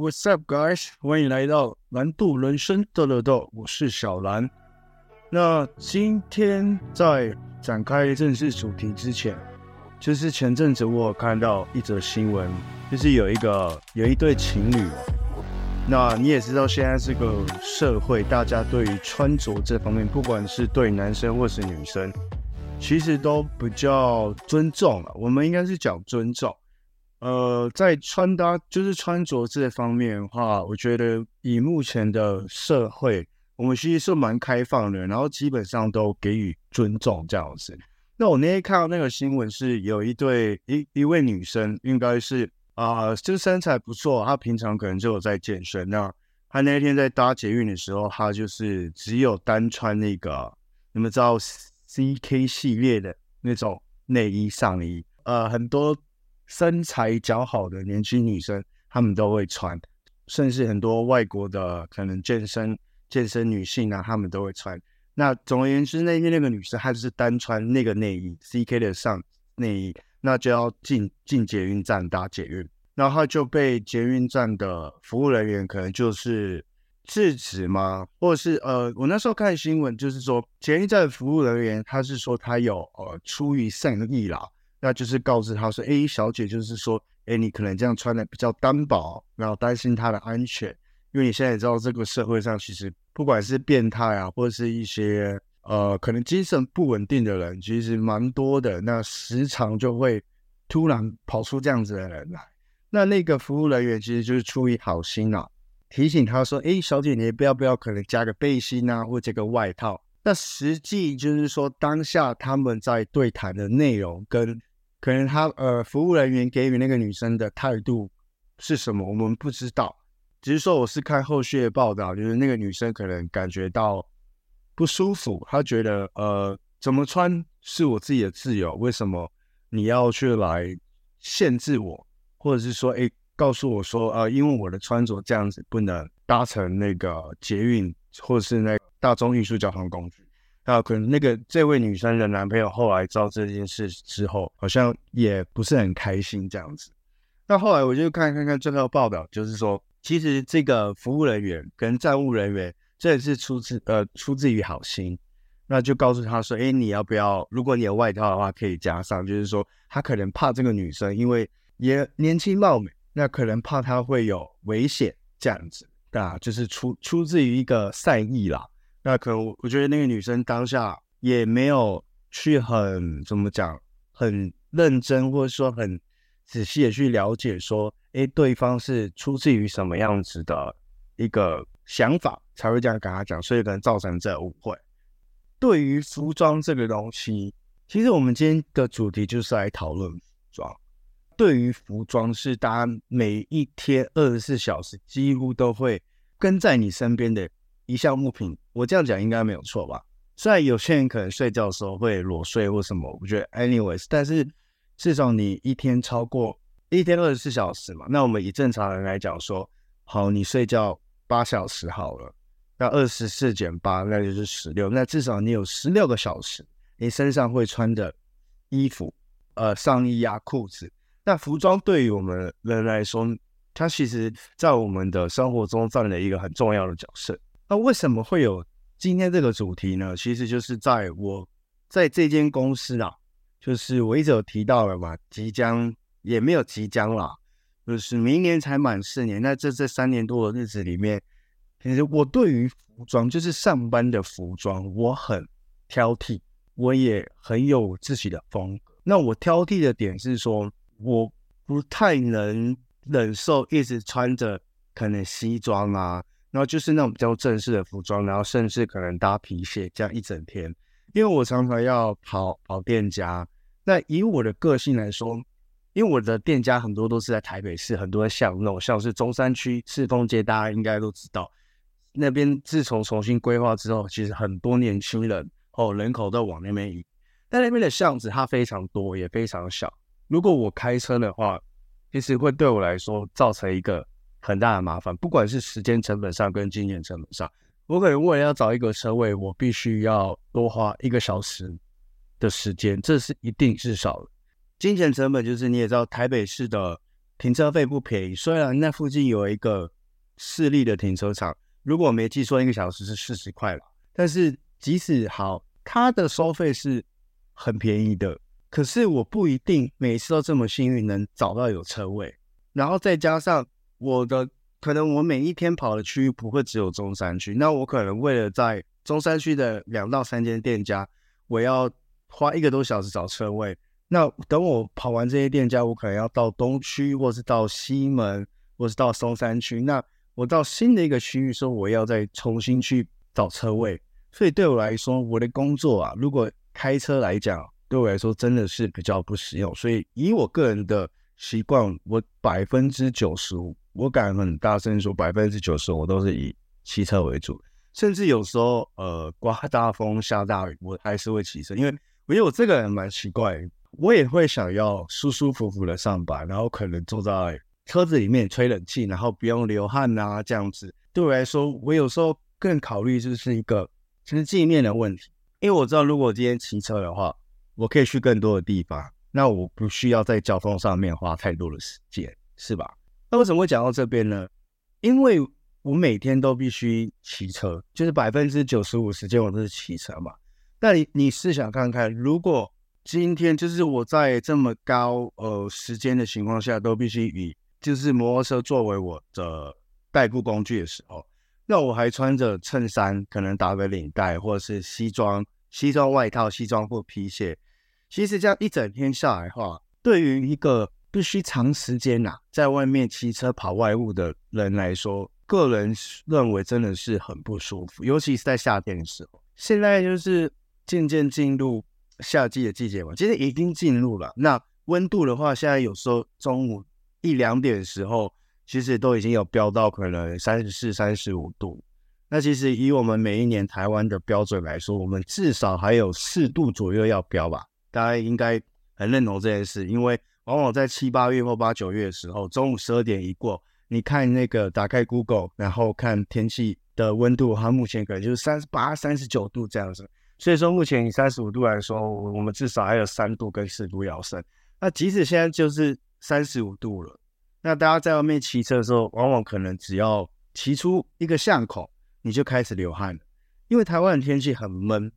What's up, guys？ 欢迎来到蓝度人生的乐道，我是小蓝。那今天在展开正式主题之前，就是前阵子我有看到一则新闻，就是有一对情侣。那你也知道，现在这个社会，大家对于穿着这方面，不管是对男生或是女生，其实都比较尊重了。我们应该是讲尊重。在穿搭就是穿着这方面的话，我觉得以目前的社会，我们其实是蛮开放的，然后基本上都给予尊重这样子。那我那天看到那个新闻是有一位女生，应该是就身材不错，她平常可能就有在健身，那她那天在搭捷运的时候，她就是只有单穿那个你们知道 CK 系列的那种内衣上衣，很多身材较好的年轻女生她们都会穿，甚至很多外国的可能健身女性啊，她们都会穿。那总而言之，那个女生她就是单穿那个内衣 CK 的上内衣，那就要进捷运站搭捷运，然后她就被捷运站的服务人员可能就是制止吗，或者是我那时候看新闻就是说捷运站的服务人员她是说她有出于善意啦，那就是告知她说，欸，小姐，就是说，欸，你可能这样穿的比较单薄，然后担心她的安全，因为你现在也知道这个社会上其实不管是变态啊，或者是一些可能精神不稳定的人其实蛮多的，那时常就会突然跑出这样子的人来。那个服务人员其实就是出于好心啊，提醒她说，欸，小姐，你不要可能加个背心啊，或者个外套。那实际就是说当下他们在对谈的内容跟可能他服务人员给予那个女生的态度是什么，我们不知道。只是说我是看后续的报道，就是那个女生可能感觉到不舒服，她觉得怎么穿是我自己的自由，为什么你要去来限制我，或者是说告诉我说因为我的穿着这样子不能搭乘那个捷运或者是那个大众运输交通工具。那可能这位女生的男朋友后来知道这件事之后，好像也不是很开心这样子。那后来我就看最后报道，就是说其实这个服务人员跟站务人员这也是出自于好心，那就告诉他说，你要不要，如果你有外套的话可以加上，就是说他可能怕这个女生因为也年轻貌美，那可能怕她会有危险这样子，那就是出自于一个善意啦。那可能我觉得那个女生当下也没有去很怎么讲，很认真或者说很仔细的去了解说，对方是出自于什么样子的一个想法才会这样跟他讲，所以可能造成这误会。对于服装这个东西，其实我们今天的主题就是来讨论服装。对于服装是大家每一天24小时几乎都会跟在你身边的一项物品，我这样讲应该没有错吧？虽然有些人可能睡觉的时候会裸睡或什么，我觉得 anyways， 但是至少你一天超过一天24小时嘛。那我们以正常人来讲说，好，你睡觉8小时好了，那24减8那就是16，那至少你有16个小时你身上会穿的衣服上衣啊裤子。那服装对于我们人来说，它其实在我们的生活中占了一个很重要的角色。那为什么会有今天这个主题呢？其实就是在这间公司啊，就是我一直有提到了嘛，也没有即将啦，就是明年才满4年。那这3年多的日子里面，其实我对于服装，就是上班的服装，我很挑剔，我也很有自己的风格。那我挑剔的点是说，我不太能忍受一直穿着可能西装啊，然后就是那种比较正式的服装，然后甚至可能搭皮鞋这样一整天，因为我常常要跑店家。那以我的个性来说，因为我的店家很多都是在台北市，很多巷弄，像是中山区世丰街，大家应该都知道，那边自从重新规划之后，其实很多年轻人人口都往那边移，但那边的巷子它非常多也非常小，如果我开车的话，其实会对我来说造成一个很大的麻烦，不管是时间成本上跟金钱成本上，我可能为了要找一个车位，我必须要多花1个小时的时间，这是一定至少的。金钱成本就是你也知道，台北市的停车费不便宜，虽然那附近有一个市立的停车场，如果我没记错，1个小时是40块吧。但是即使好，它的收费是很便宜的，可是我不一定每次都这么幸运能找到有车位。然后再加上我的可能我每一天跑的区域不会只有中山区，那我可能为了在中山区的2到3间店家，我要花1个多小时找车位。那等我跑完这些店家，我可能要到东区，或是到西门，或是到松山区，那我到新的一个区域说我要再重新去找车位。所以对我来说，我的工作啊，如果开车来讲，对我来说真的是比较不实用。所以以我个人的习惯，我 95%， 我敢很大声说 95% 我都是以骑车为主，甚至有时候刮大风下大雨我还是会骑车，因为我觉得我这个人蛮奇怪的，我也会想要舒舒服服的上班，然后可能坐在车子里面吹冷气，然后不用流汗啊这样子。对我来说，我有时候更考虑就是一个经济面的问题，因为我知道如果我今天骑车的话，我可以去更多的地方，那我不需要在交通上面花太多的时间，是吧？那为什么会讲到这边呢？因为我每天都必须骑车，就是 95% 时间我都是骑车嘛。那 你试想看看，如果今天就是我在这么高时间的情况下都必须以就是摩托车作为我的代步工具的时候，那我还穿着衬衫，可能打个领带，或者是西装外套、西装或皮鞋，其实这样一整天下来的话，对于一个必须长时间在外面骑车跑外务的人来说，个人认为真的是很不舒服，尤其是在夏天的时候。现在就是渐渐进入夏季的季节嘛，其实已经进入了。那温度的话，现在有时候中午1、2点的时候，其实都已经有飙到可能34、35度。那其实以我们每一年台湾的标准来说，我们至少还有4度左右要飙吧。大家应该很认同这件事，因为往往在7、8月或8、9月的时候，中午12点一过，你看那个打开 Google， 然后看天气的温度，它目前可能就是38、39度这样子。所以说目前以35度来说，我们至少还有3度跟4度要升。那即使现在就是35度了，那大家在外面骑车的时候，往往可能只要骑出一个巷口你就开始流汗了，因为台湾的天气很闷，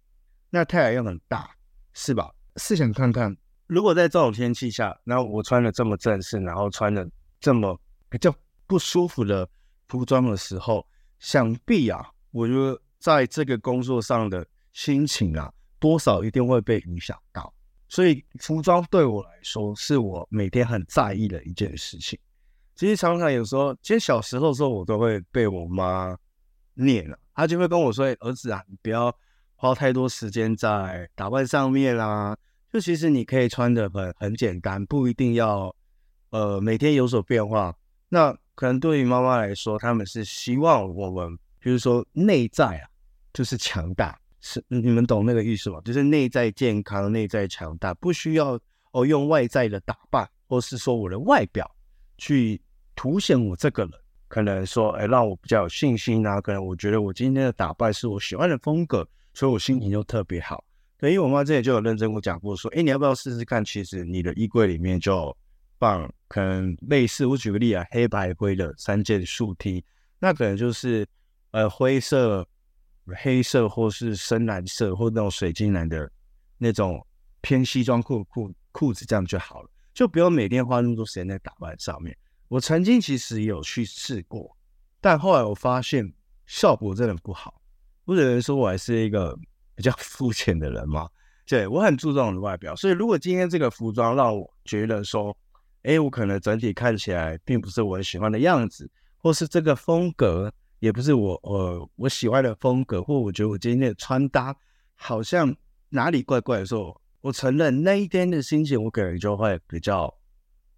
那太阳又很大，是吧？试想看看，如果在这种天气下，然后我穿了这么正式，然后穿了这么比较不舒服的服装的时候，想必啊，我觉得在这个工作上的心情啊，多少一定会被影响到。所以服装对我来说是我每天很在意的一件事情。其实常常有时候，其实小时候的时候我都会被我妈念了，她就会跟我说：“儿子啊，你不要花太多时间在打扮上面啦，就其实你可以穿得很简单，不一定要每天有所变化。”那可能对于妈妈来说，他们是希望我们，比如说内在啊，就是强大。是你们懂那个意思吗？就是内在健康，内在强大，不需要用外在的打扮，或是说我的外表去凸显我这个人，可能说让我比较有信心啊，可能我觉得我今天的打扮是我喜欢的风格，所以我心情就特别好。对，因为我妈之前就有认真跟我讲过说，你要不要试试看，其实你的衣柜里面就放可能类似，我举个例啊，黑白灰的3件竖 T， 那可能就是灰色、黑色或是深蓝色或那种水晶蓝的那种偏西装裤子这样就好了，就不用每天花那么多时间在打扮上面。我曾经其实也有去试过，但后来我发现效果真的不好。我只能说我还是一个比较肤浅的人嘛，对，我很注重我的外表，所以如果今天这个服装让我觉得说我可能整体看起来并不是我喜欢的样子，或是这个风格也不是我喜欢的风格，或我觉得我今天的穿搭好像哪里怪怪的时候，我承认那一天的心情我可能就会比较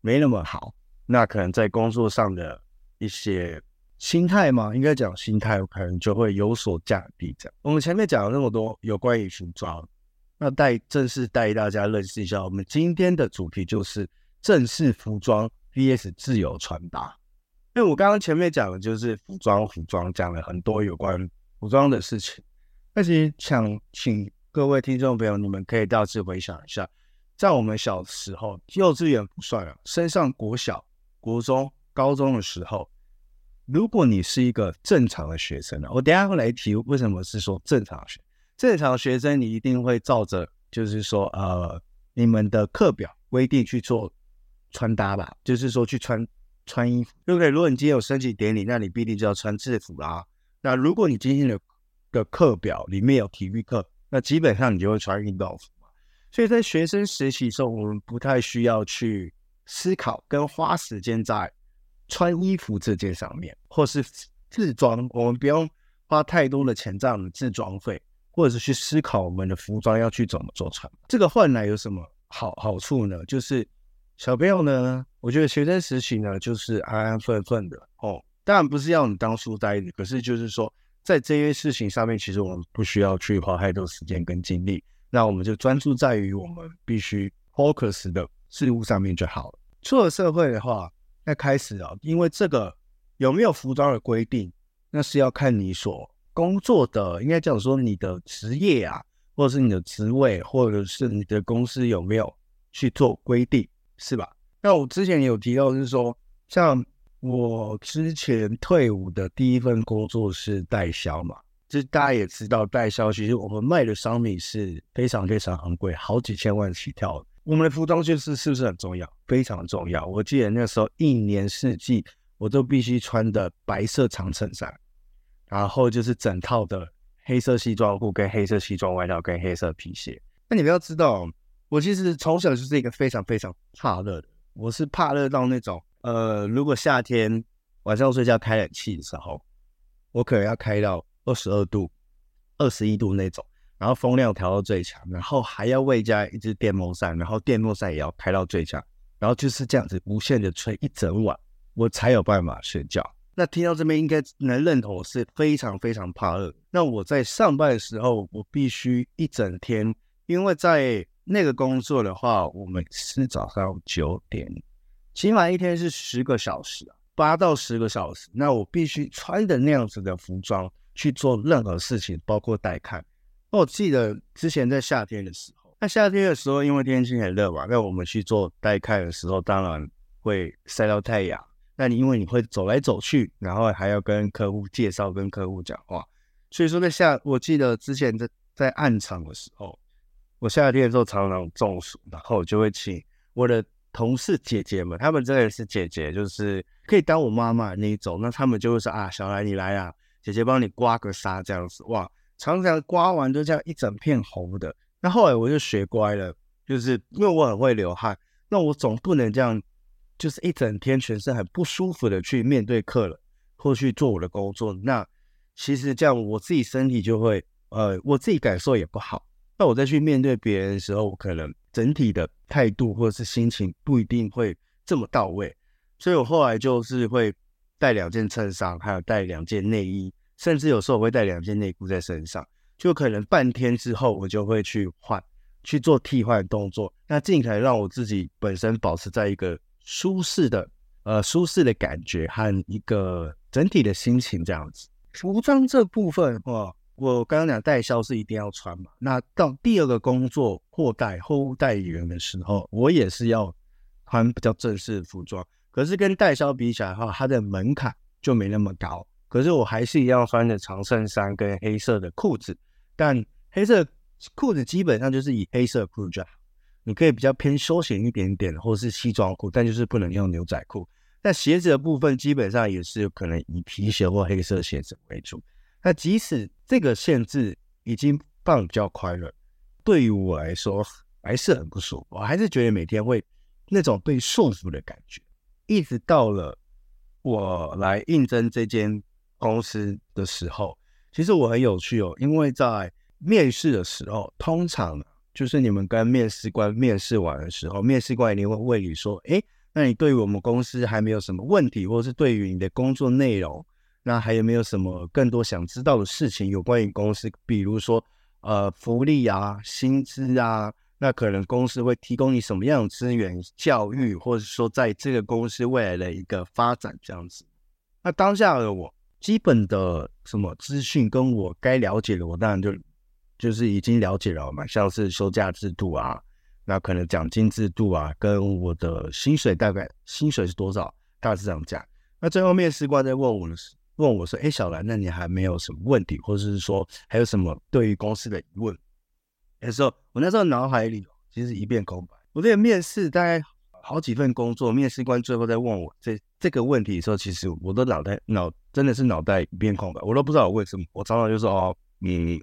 没那么好。那可能在工作上的一些心态嘛，应该讲心态，我可能就会有所降低。这样我们前面讲了那么多有关于服装，那正式带大家认识一下，我们今天的主题就是正式服装 vs 自由穿搭。因为我刚刚前面讲的就是服装讲了很多有关服装的事情，但是想请各位听众朋友，你们可以大致回想一下，在我们小时候，幼稚园不算了，升上国小、国中、高中的时候，如果你是一个正常的学生，我等一下会来提为什么是说正常学生。正常学生你一定会照着就是说你们的课表规定去做穿搭吧，就是说去穿衣服。如果你今天有升旗典礼，那你必定就要穿制服啦。那如果你今天的课表里面有体育课，那基本上你就会穿运动服嘛。所以在学生时期中，我们不太需要去思考跟花时间在穿衣服这件上面，或是制装，我们不用花太多的钱在我们制装费，或者是去思考我们的服装要去怎么做穿。这个换来有什么好处呢？就是小朋友呢，我觉得学生时期呢，就是安安分分的哦。当然不是要你当书呆子，可是就是说，在这些事情上面，其实我们不需要去花太多时间跟精力，那我们就专注在于我们必须 focus 的事物上面就好了。出了社会的话，那开始啊，因为这个有没有服装的规定，那是要看你所工作的，应该讲说你的职业啊，或者是你的职位，或者是你的公司有没有去做规定，是吧？那我之前有提到是说，像我之前退伍的第一份工作是代销嘛，就是大家也知道代销其实我们卖的商品是非常非常昂贵，好几千万起跳的。我们的服装是不是很重要？非常重要。我记得那时候一年四季我都必须穿的白色长衬衫，然后就是整套的黑色西装裤跟黑色西装外套跟黑色皮鞋。那你们要知道，我其实从小就是一个非常非常怕热的，我是怕热到那种如果夏天晚上睡觉开冷气的时候，我可能要开到22度21度那种，然后风量调到最强，然后还要外加一只电风扇，然后电风扇也要开到最强，然后就是这样子无限的吹一整晚，我才有办法睡觉。那听到这边应该能认同我是非常非常怕热。那我在上班的时候，我必须一整天，因为在那个工作的话，我们是早上9点，起码一天是10个小时啊，8到10个小时。那我必须穿的那样子的服装去做任何事情，包括带看。我记得之前在夏天的时候，那夏天的时候因为天气很热嘛，那我们去做带看的时候当然会晒到太阳，那你因为你会走来走去，然后还要跟客户介绍跟客户讲话，所以说我记得之前在暗场的时候，我夏天的时候常常中暑，然后我就会请我的同事姐姐们，她们真的是姐姐，就是可以当我妈妈的那一种，那她们就会说啊，小来你来啊，姐姐帮你刮个痧这样子。哇，常常刮完就这样一整片红的。那后来我就学乖了，就是因为我很会流汗，那我总不能这样就是一整天全身很不舒服的去面对客人或去做我的工作。那其实这样我自己身体就会我自己感受也不好，那我再去面对别人的时候，我可能整体的态度或者是心情不一定会这么到位。所以我后来就是会带2件衬衫，还有带2件内衣，甚至有时候我会带2件内裤在身上，就可能半天之后我就会去换，去做替换动作，那尽可能让我自己本身保持在一个舒适的感觉和一个整体的心情这样子。服装这部分我刚刚讲代销是一定要穿嘛，那到第二个工作货代理员的时候，我也是要穿比较正式的服装，可是跟代销比起来的话，它的门槛就没那么高，可是我还是一样穿着长衬衫跟黑色的裤子，但黑色裤子基本上就是以黑色裤子就好，你可以比较偏休闲一点点，或是西装裤，但就是不能用牛仔裤。那鞋子的部分基本上也是可能以皮鞋或黑色鞋子为主。那即使这个限制已经放比较宽了，对于我来说还是很不舒服，我还是觉得每天会那种被束缚的感觉。一直到了我来应征这间公司的时候，其实我很有趣哦，因为在面试的时候，通常就是你们跟面试官面试完的时候，面试官一定会问你说，那你对于我们公司还没有什么问题，或是对于你的工作内容，那还有没有什么更多想知道的事情有关于公司，比如说福利啊、薪资啊，那可能公司会提供你什么样的资源、教育，或者说在这个公司未来的一个发展这样子。那当下的我基本的什么资讯跟我该了解的，我当然就是已经了解了嘛，像是休假制度啊，那可能奖金制度啊，跟我的薪水大概薪水是多少，大致上讲。那最后面士官在问我说，小兰，那你还没有什么问题，或者是说还有什么对于公司的疑问的时候，我那时候脑海里其实一片空白。我这个面试大概好几份工作，面试官最后在问我这个问题的时候，其实我都真的是脑袋一片空白，我都不知道我问什么。我常常就说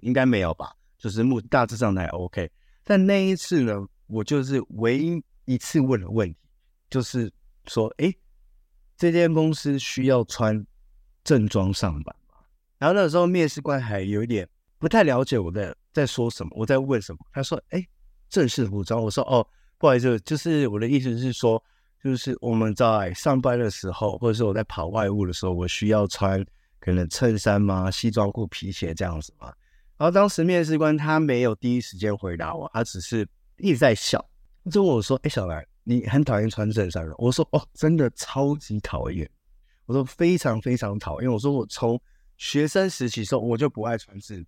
应该没有吧，就是大致上还 OK。但那一次呢，我就是唯一一次问的问题，就是说，这间公司需要穿正装上班吗？然后那时候面试官还有一点不太了解我在说什么，我在问什么。他说，正式服装。我说，不好意思，就是我的意思是说，就是我们在上班的时候，或者是我在跑外务的时候，我需要穿可能衬衫嘛、西装裤、皮鞋这样子嘛。然后当时面试官他没有第一时间回答我，他只是一直在笑，就问我说，小兰，你很讨厌穿衬衫吗？我说，真的超级讨厌，我说非常非常讨厌。我说我从学生时期的时候我就不爱穿制服，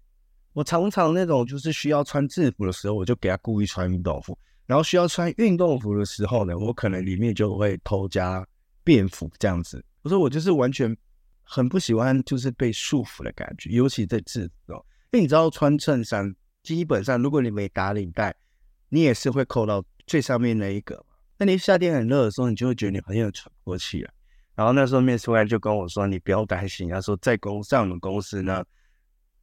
我常常那种就是需要穿制服的时候，我就给他故意穿运动服，然后需要穿运动服的时候呢，我可能里面就会偷加便服这样子。我说我就是完全很不喜欢就是被束缚的感觉，尤其在制服哦。因为你知道穿衬衫基本上如果你没打领带，你也是会扣到最上面那一个嘛，那你夏天很热的时候，你就会觉得你好像喘不过气了。然后那时候面试官就跟我说，你不要担心，他说在我们公司呢，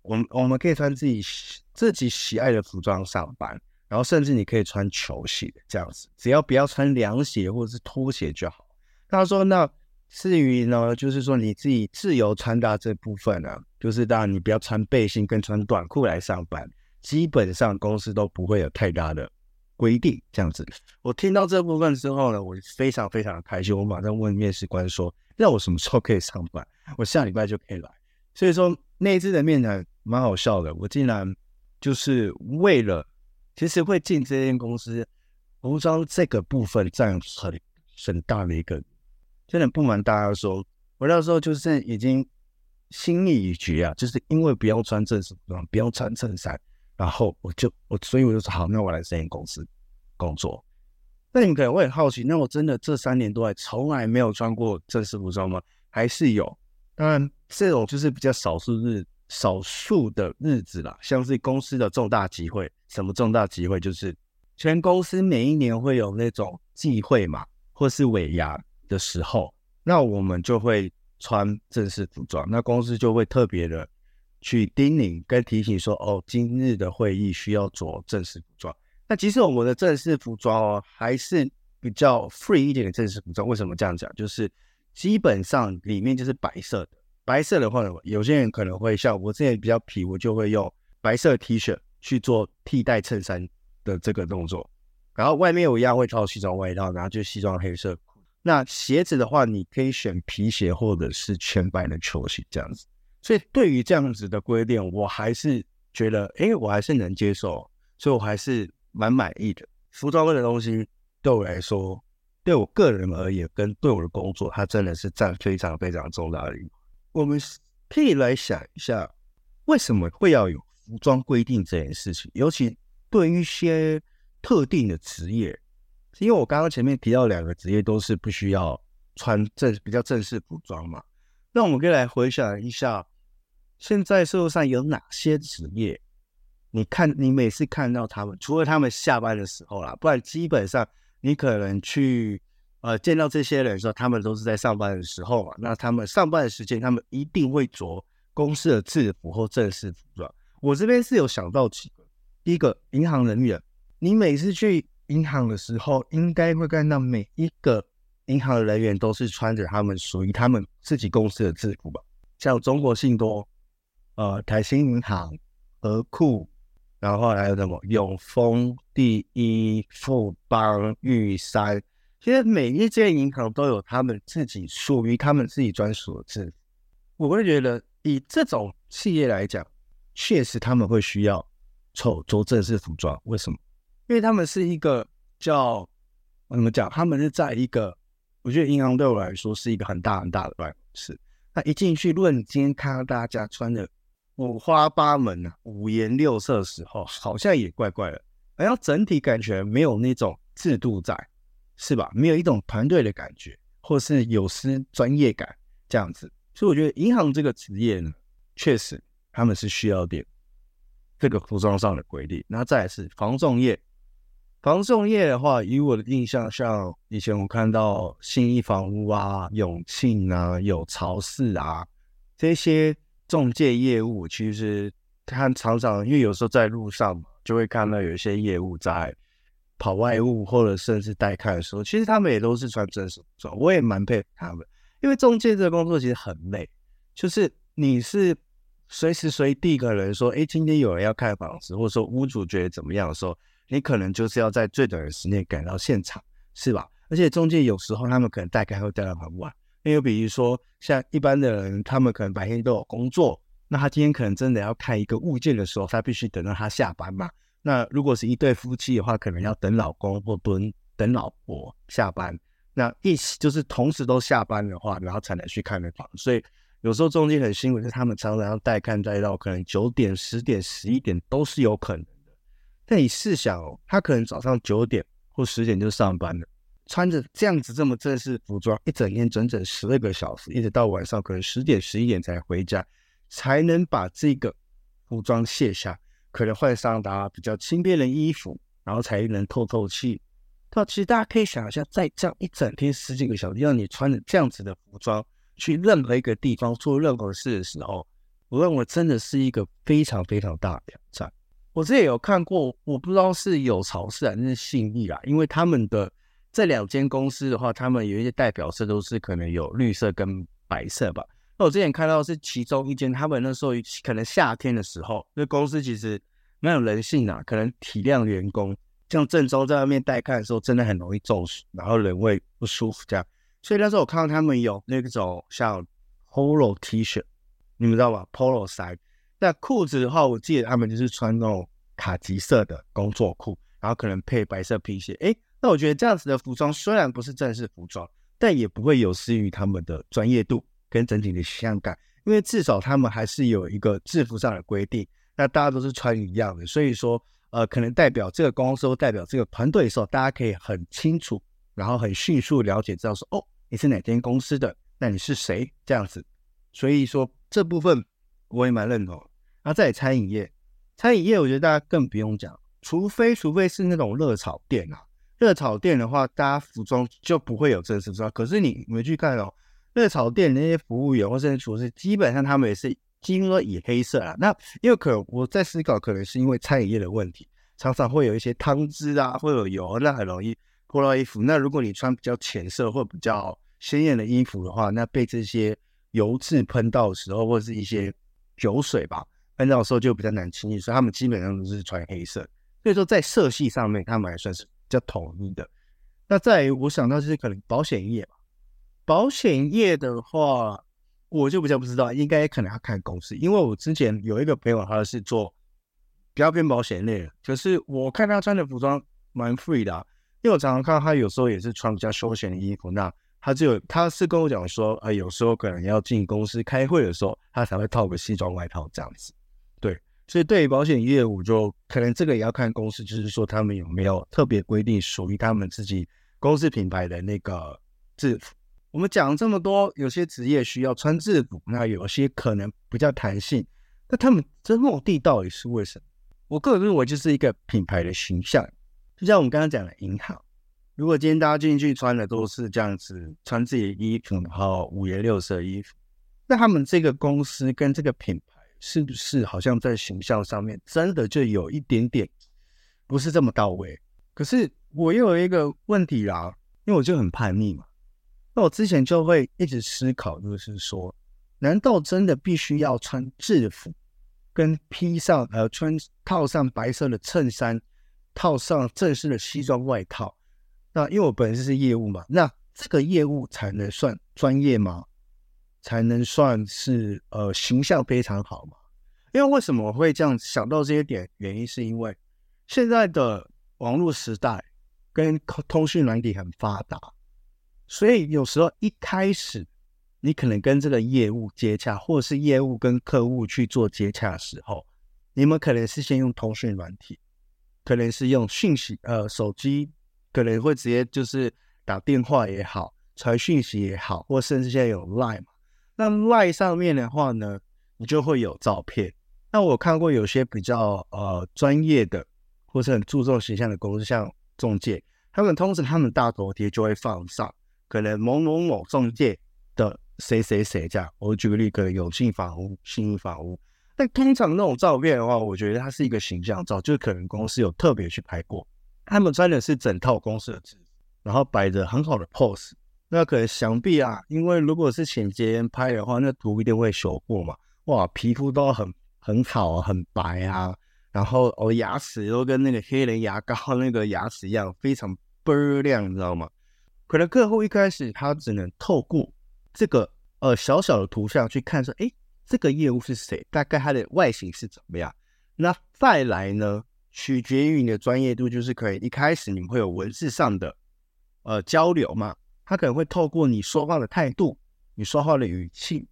我们可以穿自己喜爱的服装上班，然后甚至你可以穿球鞋这样子，只要不要穿凉鞋或者是拖鞋就好。他说那至于呢，就是说你自己自由穿搭这部分呢，就是当然你不要穿背心跟穿短裤来上班，基本上公司都不会有太大的规定这样子。我听到这部分之后呢，我非常非常的开心，我马上问面试官说，那我什么时候可以上班？我下礼拜就可以来。所以说那一次的面谈蛮好笑的，我竟然就是为了其实会进这间公司，服装这个部分占很大的一个。真的不瞒大家说，我那时候就是已经心意已决啊，就是因为不要穿正式服装，不要穿衬衫，然后所以我就说好，那我来这间公司工作。那你们可能会很好奇，那我真的这3年多来从来没有穿过正式服装吗？还是有，当然这种就是比较少数的日子啦，像是公司的重大集会。什么重大集会？就是全公司每一年会有那种季会嘛，或是尾牙的时候，那我们就会穿正式服装，那公司就会特别的去叮咛跟提醒说，今日的会议需要着正式服装。那其实我们的正式服装还是比较 free 一点的正式服装。为什么这样讲？就是基本上里面就是白色的，白色的话有些人可能会像我之前比较皮，我就会用白色 T 恤去做替代衬衫的这个动作，然后外面我一样会套西装外套，然后就西装黑色。那鞋子的话，你可以选皮鞋或者是全白的球鞋这样子。所以对于这样子的规定，我还是觉得我还是能接受，所以我还是蛮满意的。服装类的东西对我来说，对我个人而言跟对我的工作，它真的是占非常非常重大的一环。我们可以来想一下，为什么会要有服装规定这件事情，尤其对于一些特定的职业。因为我刚刚前面提到两个职业都是不需要穿比较正式服装嘛，那我们可以来回想一下，现在社会上有哪些职业，你每次看到他们，除了他们下班的时候啦，不然基本上你可能去见到这些人的时候，他们都是在上班的时候嘛，那他们上班的时间他们一定会着公司的制服或正式服装。我这边是有想到几个，第一个银行人员，你每次去银行的时候，应该会看到每一个银行人员都是穿着他们属于他们自己公司的制服吧，像中国信托、台新银行、和库，然后还有什么永丰、第一、富邦、玉山，其实每一间银行都有他们自己属于他们自己专属的制服。我会觉得以这种企业来讲，确实他们会需要着正式服装。为什么？因为他们是一个叫怎么讲，他们是在一个，我觉得银行对我来说是一个很大的办公室。那一进去，如果你今天看到大家穿的五花八门啊，五颜六色的时候，好像也怪怪的，好像整体感觉没有那种制度在，是吧？没有一种团队的感觉，或是有失专业感这样子。所以我觉得银行这个职业呢，确实他们是需要点这个服装上的规律。那再来是房仲业，房仲业的话，以我的印象，像以前我看到信义房屋啊、永庆啊、有巢市啊这些仲介业务，其实看常常因为有时候在路上嘛，就会看到有一些业务在跑外务或者甚至带看的时候，其实他们也都是穿正式服装，我也蛮佩服他们。因为仲介这个工作其实很累，就是你是随时随地可能说，今天有人要看房子，或者说屋主觉得怎么样的时候，你可能就是要在最短的时间赶到现场，是吧？而且仲介有时候他们可能带看会带到很晚，因为比如说像一般的人，他们可能白天都有工作，那他今天可能真的要看一个物件的时候，他必须等到他下班嘛。那如果是一对夫妻的话，可能要等老公或等老婆下班，那一起就是同时都下班的话，然后才能去看房。所以有时候中介很辛苦，就是他们常常要带看带到可能9点、10点、11点都是有可能的。但你试想他可能早上9点或10点就上班了，穿着这样子这么正式服装，一整天整整12个小时，一直到晚上可能10点、11点才回家，才能把这个服装卸下，可能换上比较轻便的衣服，然后才能透透气。其实大家可以想一下，在这样一整天10几个小时，让你穿着这样子的服装去任何一个地方做任何事的时候，我认为真的是一个非常非常大的挑战。我之前有看过，我不知道是有巢市还是信义啦，因为他们的这两间公司的话，他们有一些代表色都是可能有绿色跟白色吧。我之前看到是其中一间，他们那时候可能夏天的时候，那公司其实蛮有人性啊，可能体谅员工，像郑州在外面带看的时候真的很容易中暑，然后人会不舒服这样。所以那时候我看到他们有那种像 Polo T 恤，你们知道吗？ Polo 衫。那裤子的话，我记得他们就是穿那种卡其色的工作裤，然后可能配白色皮鞋。那我觉得这样子的服装虽然不是正式服装，但也不会有失于他们的专业度跟整体的形象感，因为至少他们还是有一个制服上的规定，那大家都是穿一样的，所以说可能代表这个公司或代表这个团队的时候，大家可以很清楚然后很迅速了解知道说，你是哪间公司的，那你是谁这样子。所以说这部分我也蛮认同。再来餐饮业，餐饮业我觉得大家更不用讲，除非是那种热炒店啊，热炒店的话大家服装就不会有正式服装，可是你们去看热炒店那些服务员或是厨师，基本上他们也是几乎都以黑色啦。那因为可能我在思考，可能是因为餐饮业的问题，常常会有一些汤汁啊，会有油，那很容易泼到衣服。那如果你穿比较浅色或比较鲜艳的衣服的话，那被这些油渍喷到的时候，或是一些酒水吧喷到的时候，就比较难清洗，所以他们基本上都是穿黑色。所以说在色系上面，他们还算是比较统一的。那再来我想到就是可能保险业吧。保险业的话我就比较不知道，应该可能要看公司，因为我之前有一个朋友他是做比较偏保险类的，可是我看他穿的服装蛮 free 的因为我常常看他有时候也是穿比较休闲的衣服，那他是跟我讲说有时候可能要进公司开会的时候他才会套个西装外套这样子。对，所以对于保险业务就可能这个也要看公司，就是说他们有没有特别规定属于他们自己公司品牌的那个制服。我们讲这么多，有些职业需要穿制服，那有些可能比较弹性，那他们这目的到底是为什么？我个人认为就是一个品牌的形象，就像我们刚刚讲的银行，如果今天大家进去穿的都是这样子，穿自己的衣服，然后五颜六色的衣服，那他们这个公司跟这个品牌是不是好像在形象上面真的就有一点点不是这么到位？可是我又有一个问题啦，因为我就很叛逆嘛，那我之前就会一直思考，就是说难道真的必须要穿制服跟披上套上白色的衬衫，套上正式的西装外套？那因为我本身是业务嘛，那这个业务才能算专业吗？才能算是形象非常好吗？因为为什么我会这样想到这些点，原因是因为现在的网络时代跟通讯软体很发达，所以有时候一开始你可能跟这个业务接洽，或是业务跟客户去做接洽的时候，你们可能是先用通讯软体，可能是用讯息手机，可能会直接就是打电话也好，传讯息也好，或甚至现在有 LINE 嘛，那 LINE 上面的话呢，你就会有照片。那我看过有些比较专业的或是很注重形象的公司，像中介，他们通常他们大头贴就会放上可能某某某中介的谁谁谁这样。我举个例，可能永庆房屋、信义房屋。但通常那种照片的话，我觉得它是一个形象照，就是可能公司有特别去拍过，他们穿的是整套公司的制服，然后摆着很好的 pose。那可能想必啊，因为如果是请别人拍的话，那图一定会修过嘛。哇，皮肤都很好啊，很白啊，然后牙齿都跟那个黑人牙膏那个牙齿一样，非常倍儿亮，你知道吗？可能客户一开始他只能透过这个小小的图像去看说，诶，这个业务是谁，大概他的外形是怎么样。那再来呢，取决于你的专业度，就是可以一开始你们会有文字上的交流嘛，他可能会透过你说话的态度、你说话的语气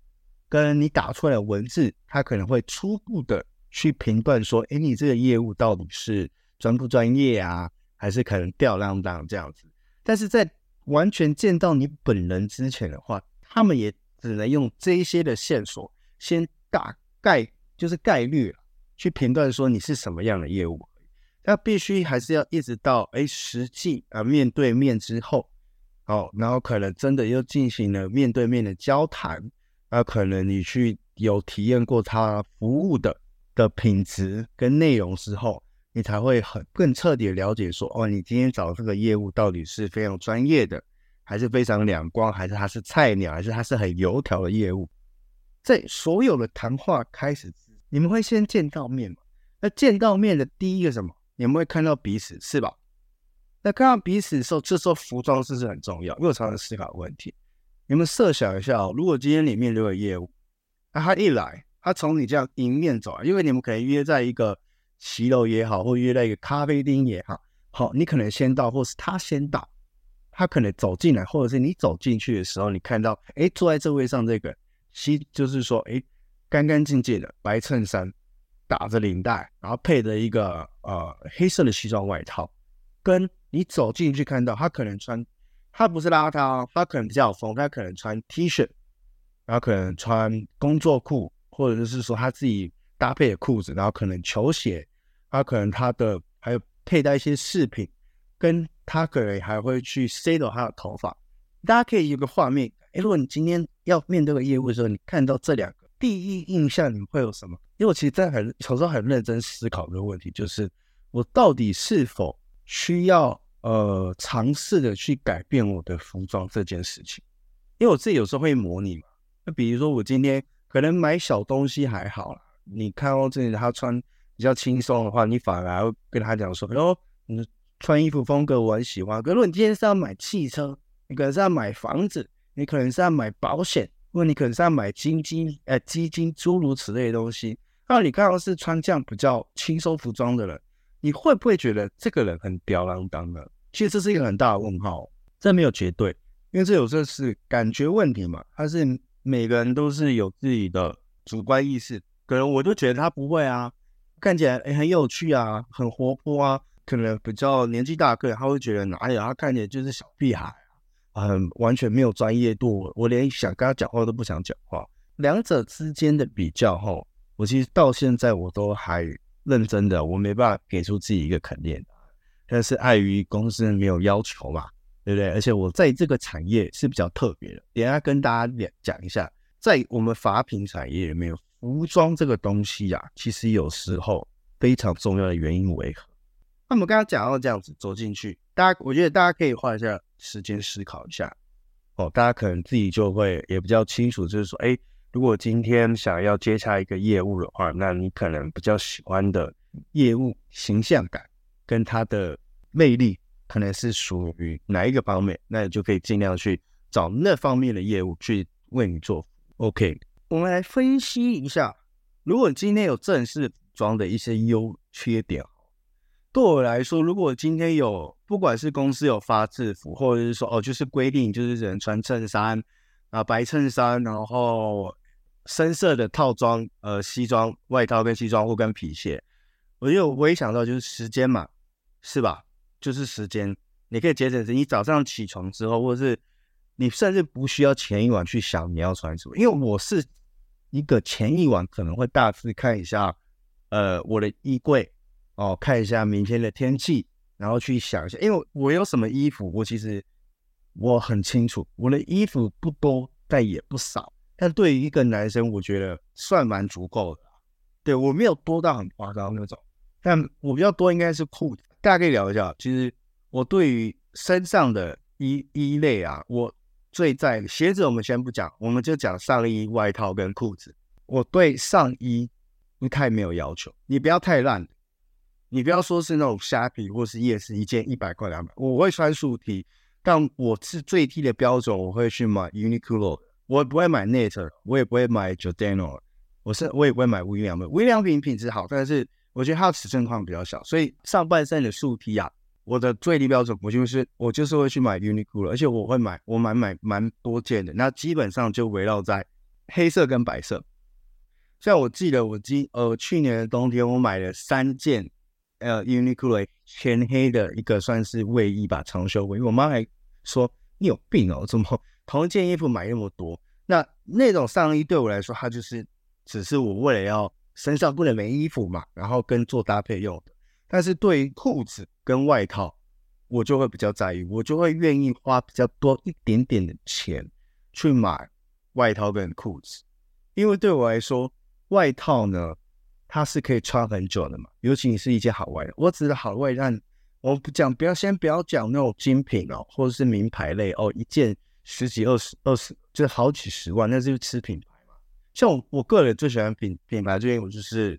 跟你打出来的文字，他可能会初步的去评断说，诶，你这个业务到底是专不专业啊，还是可能吊浪荡这样子。但是在完全见到你本人之前的话，他们也只能用这些的线索先大概就是概率去评断说你是什么样的业务。那必须还是要一直到实际面对面之后，然后可能真的又进行了面对面的交谈，可能你去有体验过他服务的品质跟内容之后，你才会更彻底了解说，你今天找这个业务到底是非常专业的，还是非常两光，还是它是菜鸟，还是它是很油条的业务。在所有的谈话开始，你们会先见到面嘛？那见到面的第一个什么？你们会看到彼此，是吧？那看到彼此的时候，这时候服装是不是很重要？因为我常常思考问题，你们设想一下如果今天里面就有业务，他一来，他从你这样迎面走来，因为你们可能约在一个骑楼也好，或约在一个咖啡厅也好，你可能先到，或是他先到，他可能走进来，或者是你走进去的时候，你看到坐在这位上这个就是说干干净净的白衬衫打着领带，然后配着一个黑色的西装外套，跟你走进去看到他可能穿，他不是邋遢，他可能比较有风，他可能穿 T 恤，然后可能穿工作裤，或者是说他自己搭配的裤子，然后可能球鞋，他可能他的还有佩戴一些饰品，跟他可能还会去塞到他的头发。大家可以有个画面，如果你今天要面对个业务的时候，你看到这两个第一印象，你会有什么？因为我其实在小时候很认真思考这个问题，就是我到底是否需要尝试的去改变我的服装这件事情。因为我自己有时候会模拟嘛，比如说我今天可能买小东西还好啦，你看到这里他穿比较轻松的话，你反而会跟他讲说，你穿衣服风格我很喜欢。可是如果你今天是要买汽车，你可能是要买房子，你可能是要买保险，或你可能是要买基金诸如此类的东西，那你刚好是穿这样比较轻松服装的人，你会不会觉得这个人很吊郎当的？其实这是一个很大的问号，这没有绝对，因为这有时候是感觉问题嘛，它是每个人都是有自己的主观意识。可能我就觉得他不会啊，看起来很有趣啊，很活泼啊，可能比较年纪大的客人他会觉得哪里他看起来就是小屁孩啊，完全没有专业度，我连想跟他讲话都不想讲话。两者之间的比较后，我其实到现在我都还认真的，我没办法给出自己一个肯定，但是碍于公司没有要求嘛，对不对？而且我在这个产业是比较特别的，等一下跟大家讲一下，在我们法品产业里面，服装这个东西啊，其实有时候非常重要的原因为何？那我们刚刚讲到这样子走进去，大家我觉得大家可以花一下时间思考一下，大家可能自己就会也比较清楚，就是说，如果今天想要接洽一个业务的话，那你可能比较喜欢的业务形象感跟它的魅力，可能是属于哪一个方面？那你就可以尽量去找那方面的业务去为你做。OK。我们来分析一下，如果今天有正式服装的一些优缺点。对我来说，如果今天有不管是公司有发制服，或者是说就是规定就是只能穿衬衫白衬衫，然后深色的套装西装外套跟西装或跟皮鞋，我就会想到就是时间嘛，是吧？就是时间，你可以节省时间，你早上起床之后，或者是你甚至不需要前一晚去想你要穿什么，因为我是一个前一晚可能会大致看一下我的衣柜哦，看一下明天的天气，然后去想一下，因为我有什么衣服，我其实我很清楚，我的衣服不多但也不少，但对于一个男生我觉得算蛮足够的，对，我没有多到很夸张那种，但我比较多应该是裤子。大概聊一下，其实我对于身上的衣类啊，我最在鞋子我们先不讲，我们就讲上衣、外套跟裤子。我对上衣不太没有要求，你不要太烂，你不要说是那种虾皮或是夜市一件100块200，我会穿素 T， 但我是最低的标准，我会去买 Uniqlo， 我不会买 Net， 我也不会买 Giordano， 我也不会买无印良品。无印良品品质好，但是我觉得它的尺寸框比较小，所以上半身的素 T 啊，我的最低标准我就是会去买 Uniqlo， 而且我会买，我买蛮多件的，那基本上就围绕在黑色跟白色。像我记得去年的冬天我买了3件Uniqlo 全黑的一个算是卫衣吧，长袖卫衣，我妈还说你有病哦，怎么同一件衣服买那么多。那种上衣对我来说它就是只是我为了要身上不能没衣服嘛，然后跟做搭配用的。但是对于裤子跟外套我就会比较在意，我就会愿意花比较多一点点的钱去买外套跟裤子，因为对我来说外套呢它是可以穿很久的嘛，尤其你是一件好外套。我指的好外套，我不讲，不要讲那种精品哦，或者是名牌类哦，一件十几20就是好几十万，那是吃品牌嘛。像 我个人最喜欢品牌，最近我就是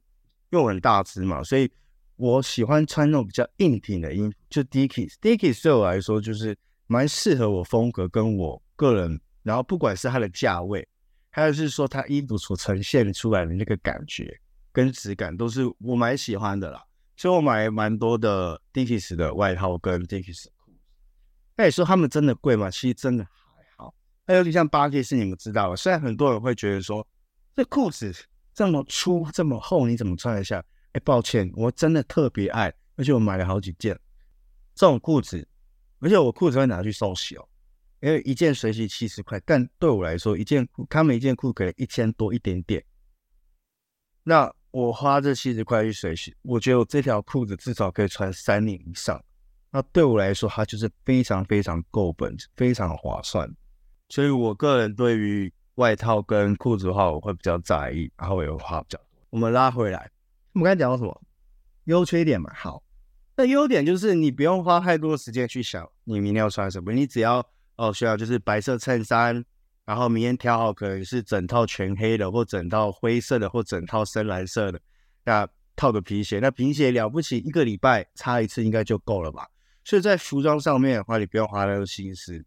因为我很大只嘛，所以我喜欢穿那种比较硬挺的衣服，就 Dickies 对我来说就是蛮适合我风格跟我个人，然后不管是它的价位，还有是说它衣服所呈现出来的那个感觉跟质感都是我蛮喜欢的啦，所以我买蛮多的 Dickies 的外套跟 Dickies 的裤子。那你说他们真的贵吗？其实真的还好。那尤其像巴蒂斯，你们知道了，虽然很多人会觉得说这裤子这么粗这么厚你怎么穿得下，抱歉，我真的特别爱，而且我买了好几件这种裤子，而且我裤子会拿去送洗哦，因为一件水洗70块，但对我来说他们一件裤可能1000多一点点，那我花这70块去水洗，我觉得我这条裤子至少可以穿3年以上，那对我来说它就是非常非常够本，非常划算。所以我个人对于外套跟裤子的话我会比较在意，然后我也会花比较多。我们拉回来，我们刚才讲到什么优缺点嘛？好，那优点就是你不用花太多时间去想你明天要穿什么，你只要需要就是白色衬衫，然后明天挑好可能是整套全黑的或整套灰色的或整套深蓝色的，那套个皮鞋，那皮鞋了不起1个礼拜擦一次应该就够了吧，所以在服装上面的话你不用花太多心思。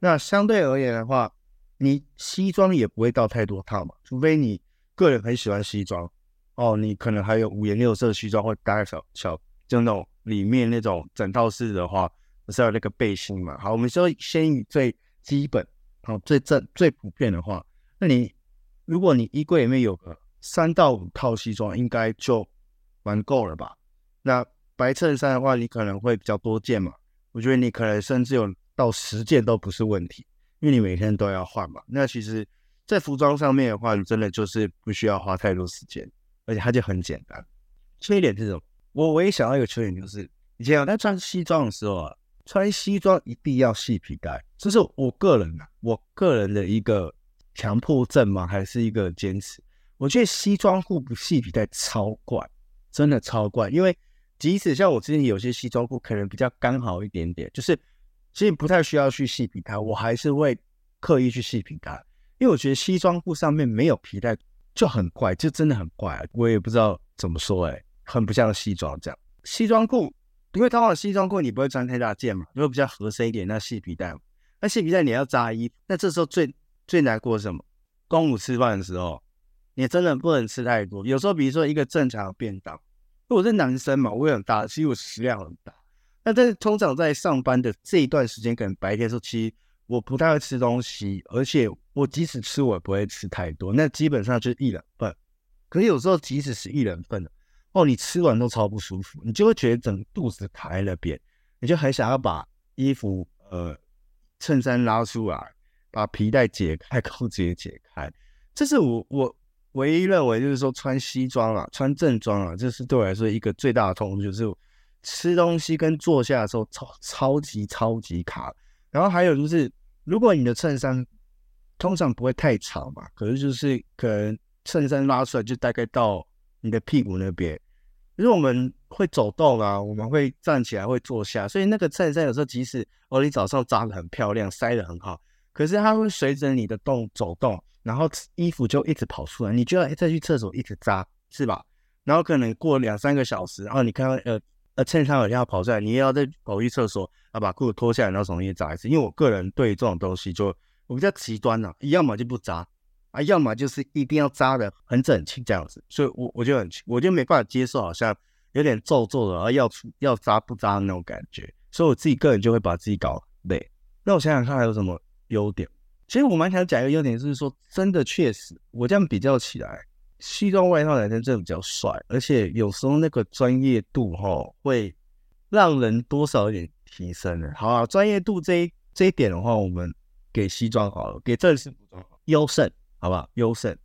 那相对而言的话，你西装也不会到太多套嘛，除非你个人很喜欢西装哦，你可能还有5颜6色西装，或搭小就那种里面那种整套式的话，不是有那个背心嘛？好，我们就先以最基本、哦、最普遍的话，那你如果你衣柜里面有个3到5套西装，应该就玩够了吧？那白衬衫的话，你可能会比较多件嘛，我觉得你可能甚至有到10件都不是问题，因为你每天都要换嘛。那其实，在服装上面的话，你真的就是不需要花太多时间。而且它就很简单。缺点是什么？我唯一想到一个缺点就是，以前我在穿西装的时候啊，穿西装一定要系皮带，这是我个人的一个强迫症吗？还是一个坚持？我觉得西装裤不系皮带超怪，真的超怪。因为即使像我之前有些西装裤可能比较刚好一点点，就是其实不太需要去系皮带，我还是会刻意去系皮带，因为我觉得西装裤上面没有皮带。就很怪，就真的很怪啊，我也不知道怎么说很不像西装这样。西装裤，因为通常西装裤你不会穿太大件嘛，因为比较合身一点，那细皮带嘛，那细皮带你要扎衣，那这时候最难过是什么？中午吃饭的时候，你真的不能吃太多。有时候比如说一个正常的便当，因为我是男生嘛，我也很大，其实我食量很大。那但是通常在上班的这一段时间，可能白天的时候，其实我不太会吃东西，而且我即使吃我也不会吃太多，那基本上就是1人份。可是有时候即使是1人份哦，你吃完都超不舒服，你就会觉得整个肚子卡在那边，你就很想要把衣服衬衫拉出来，把皮带解开，扣子也解开。这是我唯一认为就是说穿西装啊，穿正装啊，这是对我来说一个最大的痛，就是吃东西跟坐下的时候超级卡。然后还有就是，如果你的衬衫通常不会太长嘛，可是就是可能衬衫拉出来就大概到你的屁股那边。就是我们会走动啊，我们会站起来，会坐下，所以那个衬衫有时候即使你早上扎得很漂亮，塞得很好，可是它会随着你的走动，然后衣服就一直跑出来，你就要再去厕所一直扎，是吧？然后可能过2-3个小时，然后你看到衬衫好像要跑出来，你也要再跑去厕所，把裤子脱下来，然后重新扎一次。因为我个人对这种东西就我比较极端啊，要么就不扎啊，要么就是一定要扎的很整齐这样子，所以我就没办法接受，好像有点皱的，要扎不扎的那种感觉，所以我自己个人就会把自己搞累。那我想想看还有什么优点，其实我蛮想讲一个优点，就是说真的确实，我这样比较起来，西装外套男生真的比较帅，而且有时候那个专业度会让人多少有点提升了。好啊，专业度这一点的话，我们给西装好了，给正式服装优胜。好吧，优胜。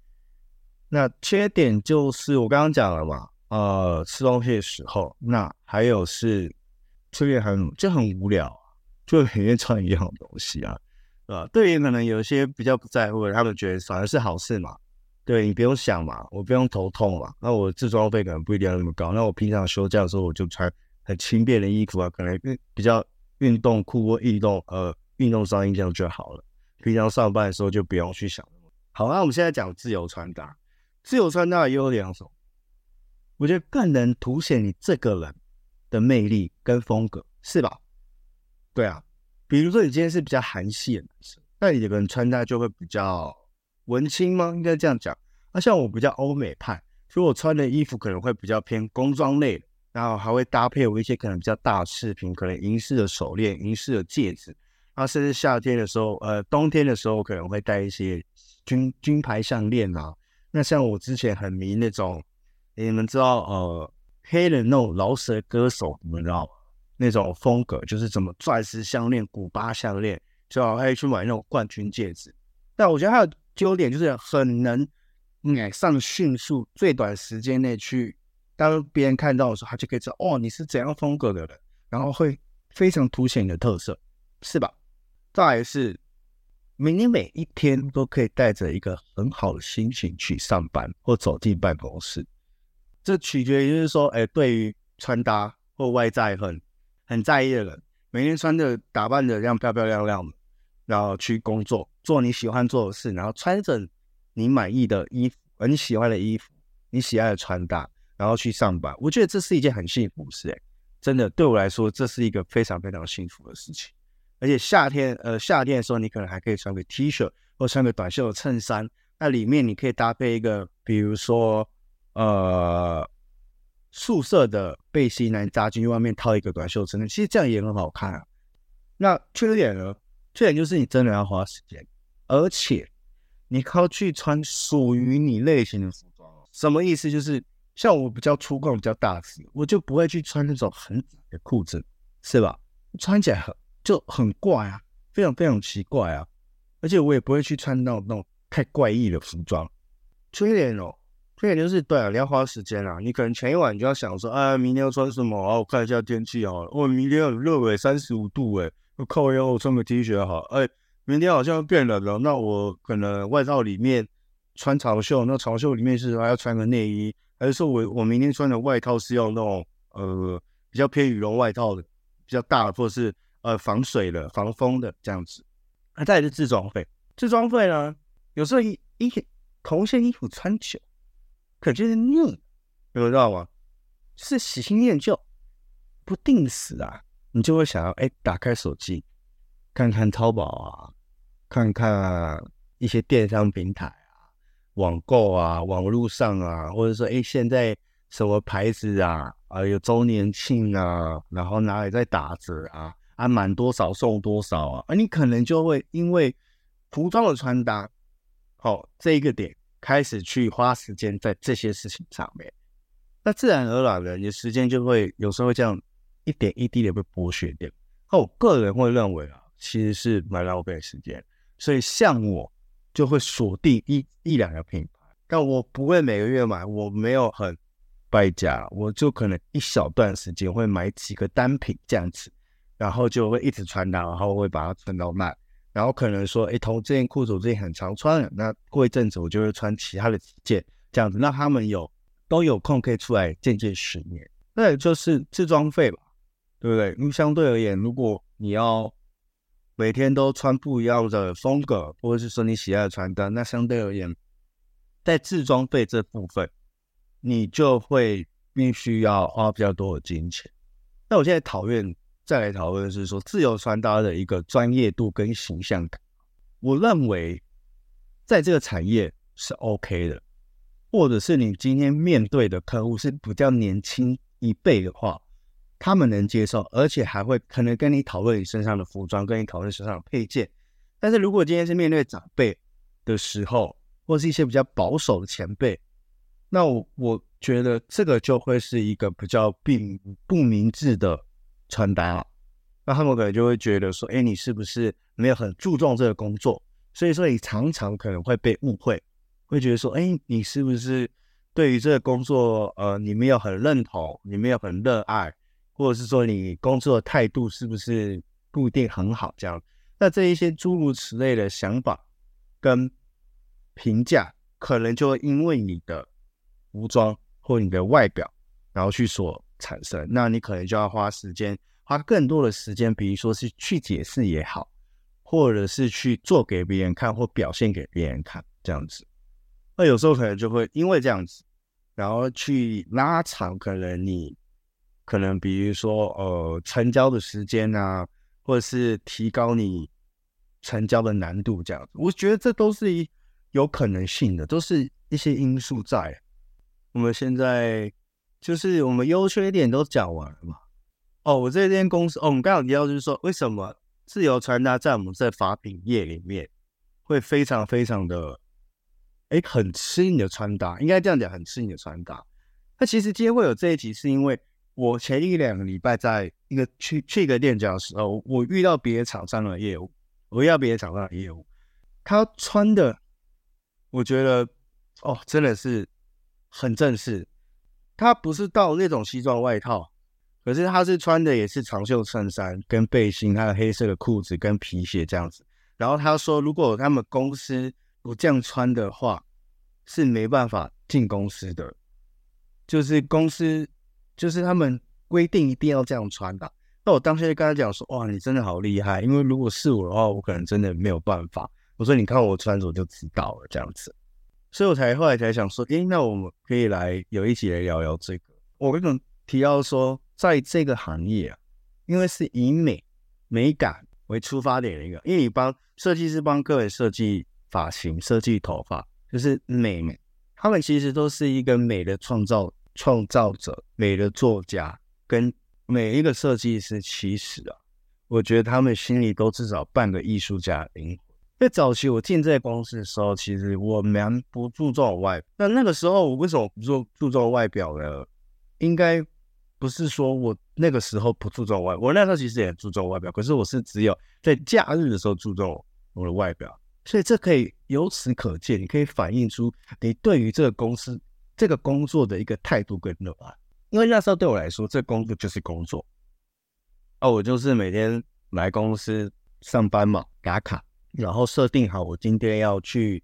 那缺点就是我刚刚讲了嘛，吃东西的时候，那还有是这边很无聊，就每天穿一样的东西啊，对于可能有些比较不在乎的，他们觉得反而是好事嘛，对你不用想嘛，我不用头痛嘛，那我制装费可能不一定要那么高，那我平常休假的时候我就穿很轻便的衣服啊，可能比较运动裤或运动上衣这样就好了，平常上班的时候就不用去想。好，那我们现在讲自由穿搭。自由穿搭的优点有什么？我觉得更能凸显你这个人的魅力跟风格，是吧？对啊，比如说你今天是比较韩系的男生，那你的人穿搭就会比较文青吗？应该这样讲。那像我比较欧美派，所以我穿的衣服可能会比较偏工装类的，然后还会搭配我一些可能比较大的饰品，可能银饰的手链、银饰的戒指，那甚至夏天的时候，冬天的时候可能会带一些军牌项链啊。那像我之前很迷那种，你们知道黑人那种饶舌歌手，你们知道吗？那种风格就是什么钻石项链、古巴项链，就好爱去买那种冠军戒指。但我觉得它的优点就是很能马上迅速最短时间内去，当别人看到的时候，他就可以知道你是怎样风格的人，然后会非常凸显你的特色，是吧？再来是你每一天都可以带着一个很好的心情去上班或走进办公室，这取决于就是说，对于穿搭或外在很在意的人，每天穿着打扮着这样漂漂亮亮的，然后去工作，做你喜欢做的事，然后穿着你满意的衣服，你喜欢的衣服，你喜爱的穿搭，然后去上班。我觉得这是一件很幸福的事，真的对我来说，这是一个非常非常幸福的事情。而且夏天的时候，你可能还可以穿个 T 恤或穿个短袖的衬衫，那里面你可以搭配一个，比如说素色的背心来扎进去，外面套一个短袖衬衫，其实这样也很好看啊。那缺点呢？缺点就是你真的要花时间，而且你要去穿属于你类型的服装。什么意思？就是像我比较粗犷、比较大只，我就不会去穿那种很窄的裤子，是吧？穿起来就很怪啊，非常非常奇怪啊，而且我也不会去穿到那种太怪异的服装。缺点就是对啊，你要花时间啊，你可能前一晚你就要想说，明天要穿什么啊？我看一下天气好了，明天很热35度我靠腰，我穿个 T 恤好，明天好像变冷了，那我可能外套里面穿长袖，那长袖里面是还要穿个内衣，还是说我明天穿的外套是要那种比较偏羽绒外套的，比较大的，或者是防水的、防风的这样子。再来是制装费。制装费呢，有时候同一件衣服穿久，可就是腻，你知道吗？是喜新厌旧，不定时啊，你就会想要打开手机，看看淘宝啊，看看一些电商平台啊、网购啊、网络上啊，或者说现在什么牌子啊，有周年庆啊，然后哪里在打折啊。满多少送多少啊！你可能就会因为服装的穿搭，这一个点开始去花时间在这些事情上面，那自然而然的，你的时间就会有时候会这样一点一滴的被剥削掉。我个人会认为其实是蛮浪费时间。所以像我就会锁定一两个品牌，但我不会每个月买，我没有很败家，我就可能一小段时间会买几个单品这样子，然后就会一直穿它，然后会把它穿到烂，然后可能说同这件裤子我最近很常穿，那过一阵子我就会穿其他的几件这样子，让他们都有空可以出来见见世面。那也就是置装费吧，对不对？因为相对而言，如果你要每天都穿不一样的风格，或者是说你喜爱的穿搭，那相对而言在置装费这部分你就会必须要花比较多的金钱。那我现在再来讨论是说自由穿搭的一个专业度跟形象感，我认为在这个产业是 OK 的，或者是你今天面对的客户是比较年轻一辈的话，他们能接受，而且还会可能跟你讨论你身上的服装，跟你讨论身上的配件。但是如果今天是面对长辈的时候，或是一些比较保守的前辈，那 我觉得这个就会是一个比较不明智的穿搭。那他们可能就会觉得说你是不是没有很注重这个工作，所以说你常常可能会被误会，会觉得说你是不是对于这个工作你没有很认同，你没有很热爱，或者是说你工作的态度是不是不一定很好这样。那这一些诸如此类的想法跟评价，可能就会因为你的服装或你的外表然后去所产生，那你可能就要花更多的时间，比如说是去解释也好，或者是去做给别人看或表现给别人看这样子。那有时候可能就会因为这样子，然后去拉长可能比如说成交的时间啊，或者是提高你成交的难度这样子。我觉得这都是有可能性的，都是一些因素在。我们现在就是我们优缺点都讲完了嘛。我这间公司我们刚刚提到就是说为什么自由穿搭在我们这法品业里面会非常非常的很吃你的穿搭，应该这样讲，很吃你的穿搭。那其实今天会有这一集是因为我前一两个礼拜在去一个店家的时候，我遇到别的厂商的业务，他穿的我觉得真的是很正式，他不是到那种西装外套，可是他是穿的也是长袖衬衫跟背心，还有黑色的裤子跟皮鞋这样子。然后他说如果他们公司不这样穿的话是没办法进公司的，就是公司就是他们规定一定要这样穿的。那我当时就跟他讲说哇你真的好厉害，因为如果是我的话我可能真的没有办法，我说你看我穿着我就知道了这样子。所以我后来才想说那我们可以有一集来聊聊这个。我刚刚提到说在这个行业因为是以美感为出发点的一个，因为你帮设计师帮个人设计发型设计头发，就是美，他们其实都是一个美的创造者，美的作家，跟每一个设计师其实我觉得他们心里都至少半个艺术家的灵魂。在早期我进这个公司的时候，其实我蛮不注重外表，但那个时候我为什么不注重外表呢？应该不是说我那个时候不注重外表，我那时候其实也注重外表，可是我是只有在假日的时候注重我的外表。所以这可以由此可见，你可以反映出你对于这个公司这个工作的一个态度跟热爱。因为那时候对我来说这工作就是工作我就是每天来公司上班嘛，打卡，然后设定好我今天要去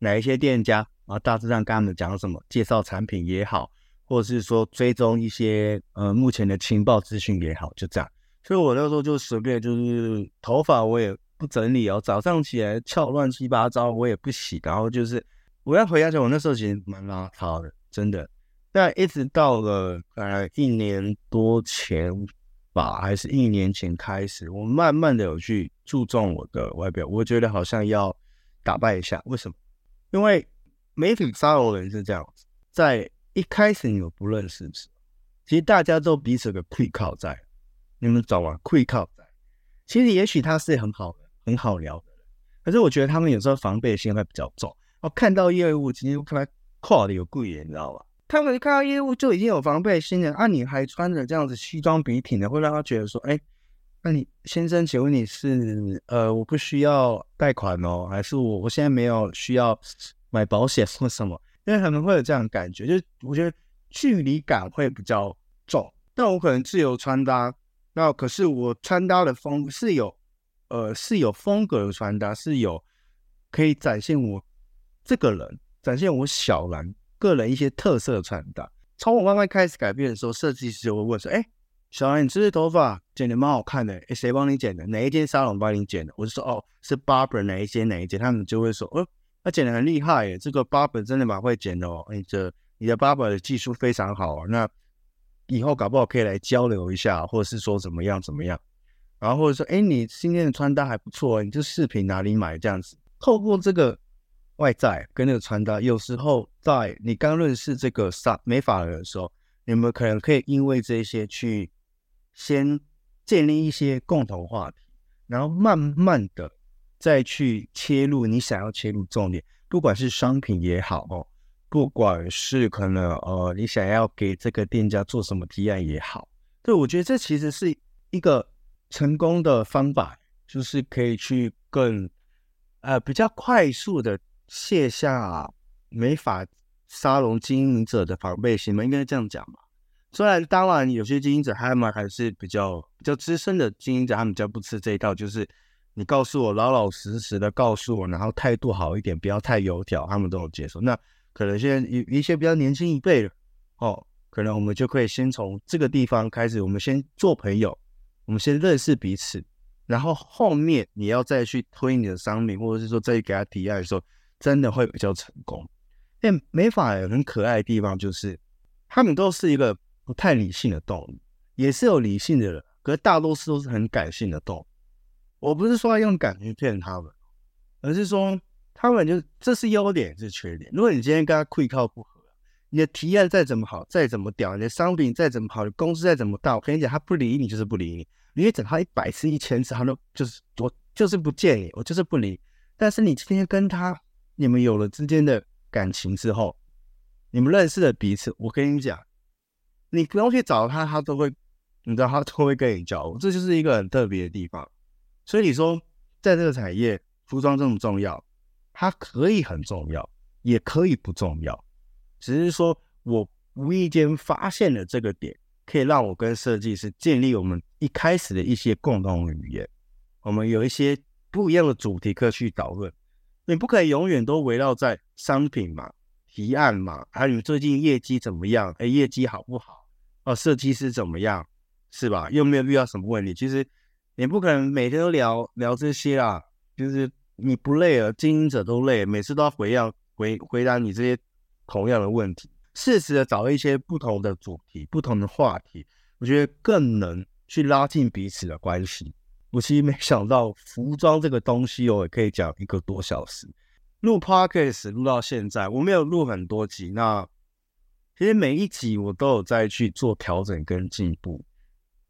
哪一些店家，然后大致上跟他们讲什么，介绍产品也好，或者是说追踪一些目前的情报资讯也好，就这样。所以我那时候就随便，就是头发我也不整理早上起来翘乱七八糟我也不洗，然后就是我要回家前我那时候其实蛮邋遢的，真的。但一直到了一年多前吧，还是1年前开始，我慢慢的有去注重我的外表，我觉得好像要打扮一下。为什么？因为媒体沙龙人是这样子，在一开始你们不认识的时候，其实大家都彼此的愧靠在，你们懂吗？愧靠在其实也许他是很好的很好聊的人，可是我觉得他们有时候防备心会比较重。看到业务其实看他跨的有贵眼，你知道吧？他们看到业务就已经有防备心了你还穿着这样子西装笔挺的，会让他觉得说那你先生，请问你是我不需要贷款哦，还是我现在没有需要买保险或什么？因为他们会有这样的感觉，就是我觉得距离感会比较重。但我可能自由穿搭，那可是我穿搭的风是有风格的穿搭，是有可以展现我这个人，展现我小兰个人一些特色的穿搭。从我慢慢开始改变的时候，设计师就会问说：“哎，小兰，你这头发剪得蛮好看的，哎，谁帮你剪的？哪一间沙龙帮你剪的？”我就说：“哦，是 barber 哪一间。”他们就会说：“哦，他剪得很厉害耶，这个 barber 真的蛮会剪的哦，你的 barber 的技术非常好啊。”那以后搞不好可以来交流一下，或者是说怎么样怎么样，然后或者说你今天的穿搭还不错，你这饰品哪里买，这样子。透过这个外在跟那个穿搭，有时候在你刚认识这个美发人的时候，你们可能可以因为这些去先建立一些共同话题，然后慢慢的再去切入你想要切入重点，不管是商品也好哦，不管是可能你想要给这个店家做什么提案也好。对，我觉得这其实是一个成功的方法，就是可以去更比较快速的卸下美发沙龙经营者的防备心嘛，应该这样讲嘛。虽然当然有些经营者他们还是比较资深的经营者，他们比较不吃这一套，就是你告诉我，老老实实的告诉我，然后态度好一点，不要太油条，他们都有接受。那可能现在一些比较年轻一辈的可能我们就可以先从这个地方开始，我们先做朋友，我们先认识彼此，然后后面你要再去推你的商品，或者是说再去给他提案的时候，真的会比较成功。但美发有很可爱的地方，就是他们都是一个不太理性的动物，也是有理性的人，可是大多数都是很感性的动物。我不是说要用感情骗他们，而是说他们就这是优点，是缺点。如果你今天跟他气口不合，你的提案再怎么好，再怎么屌，你的商品再怎么好，你公司再怎么大，我跟你讲，他不理你就是不理你。你会整他100次、1000次，他都我就是不见你，我就是不理。但是你今天跟他，你们有了之间的感情之后，你们认识了彼此，我跟你讲，你不用去找他，他都会，你知道他都会跟你交往。这就是一个很特别的地方。所以你说，在这个产业，服装这么重要。它可以很重要，也可以不重要，只是说我无意间发现了这个点，可以让我跟设计师建立我们一开始的一些共同语言。我们有一些不一样的主题可以去讨论，你不可以永远都围绕在商品嘛、提案嘛，还有你最近业绩怎么样，业绩好不好，设计师怎么样，是吧？又没有遇到什么问题，其实你不可能每天都聊聊这些啦，就是你不累了，经营者都累了，每次都要回答你这些同样的问题。适时的找一些不同的主题、不同的话题，我觉得更能去拉近彼此的关系。我其实没想到服装这个东西我也可以讲1个多小时。录 podcast 录到现在，我没有录很多集，那其实每一集我都有在去做调整跟进步。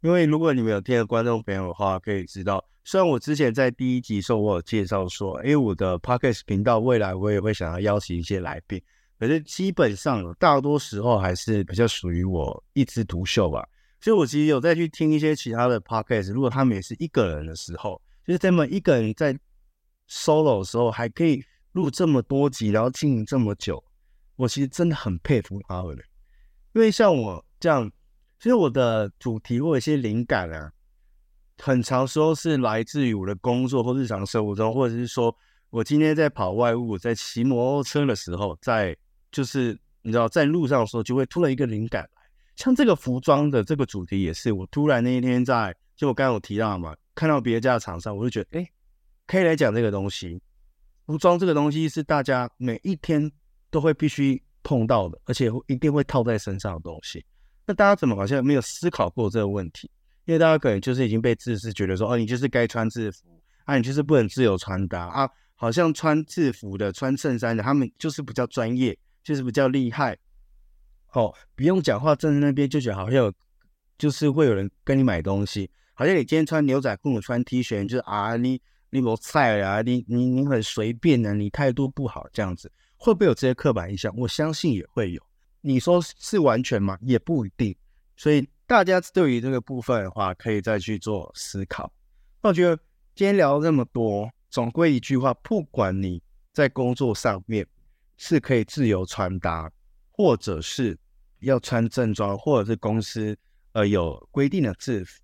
因为如果你们有听的观众朋友的话，可以知道，虽然我之前在第一集的时候我有介绍说，我的 podcast 频道未来我也会想要邀请一些来宾，可是基本上大多时候还是比较属于我一枝独秀吧。所以我其实有再去听一些其他的 podcast， 如果他们也是一个人的时候，就是他们一个人在 solo 的时候还可以录这么多集，然后经营这么久，我其实真的很佩服他们。因为像我这样，其实我的主题或一些灵感啊，很长时候是来自于我的工作或日常生活中，或者是说我今天在跑外务，在骑摩托车的时候，在就是你知道在路上的时候，就会突然一个灵感来。像这个服装的这个主题也是，我突然那一天就我刚刚有提到嘛，看到别家的厂商，我就觉得可以来讲这个东西。服装这个东西是大家每一天都会必须碰到的，而且一定会套在身上的东西。那大家怎么好像没有思考过这个问题？因为大家可能就是已经被制式觉得说，你就是该穿制服啊，你就是不能自由穿搭啊，好像穿制服的、穿衬衫的，他们就是比较专业，就是比较厉害。不用讲话站在那边就觉得好像就是会有人跟你买东西，好像你今天穿牛仔裤、穿 T 恤，就是你没菜啊，你很随便啊，你态度不好这样子，会不会有这些刻板印象？我相信也会有。你说是完全吗？也不一定。所以大家对于这个部分的话可以再去做思考。那我觉得今天聊了这么多，总归一句话，不管你在工作上面是可以自由穿搭，或者是要穿正装，或者是公司有规定的制服，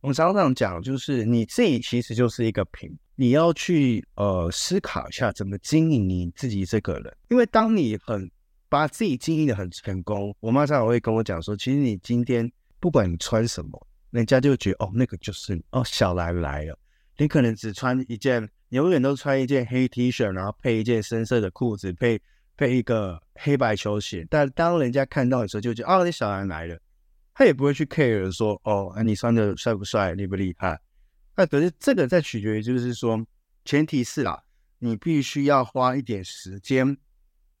我们常常讲就是你自己其实就是一个品，你要去思考一下怎么经营你自己这个人。因为当你很把自己经营的很成功，我妈常常会跟我讲说，其实你今天不管你穿什么，人家就觉得哦那个就是你哦小兰来了。你可能只穿一件，你永远都穿一件黑 T 恤，然后配一件深色的裤子，配一个黑白球鞋，但当人家看到你时候就觉得哦你小兰来了，他也不会去 care 说哦你穿的帅不帅厉不厉害。那可是这个在取决于就是说，前提是啦，你必须要花一点时间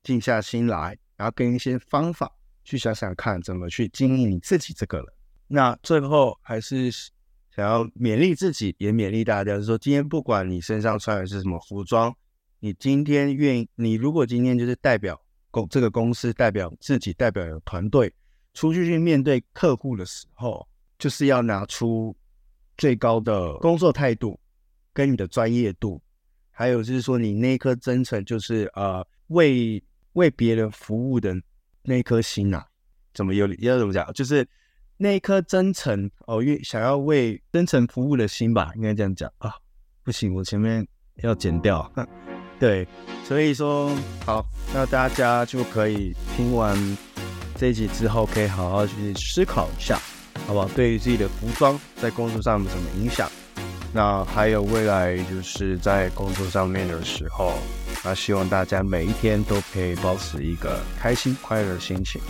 静下心来，然后跟一些方法去想想看怎么去经营你自己这个人。那最后还是想要勉励自己也勉励大家，就是说今天不管你身上穿的是什么服装，你今天你如果今天就是代表这个公司，代表自己，代表团队出去面对客户的时候，就是要拿出最高的工作态度跟你的专业度，还有就是说你那颗真诚，就是为别人服务的那颗心啊，怎么讲，就是那颗真诚想要为真诚服务的心吧，应该这样讲啊。不行，我前面要剪掉。对，所以说好，那大家就可以听完这一集之后，可以好好去思考一下，好不好？对于自己的服装在工作上有什么影响？那还有未来就是在工作上面的时候，那希望大家每一天都可以保持一个开心快乐的心情，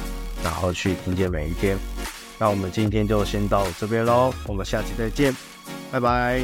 然后去迎接每一天。那我们今天就先到这边咯，我们下期再见，拜拜。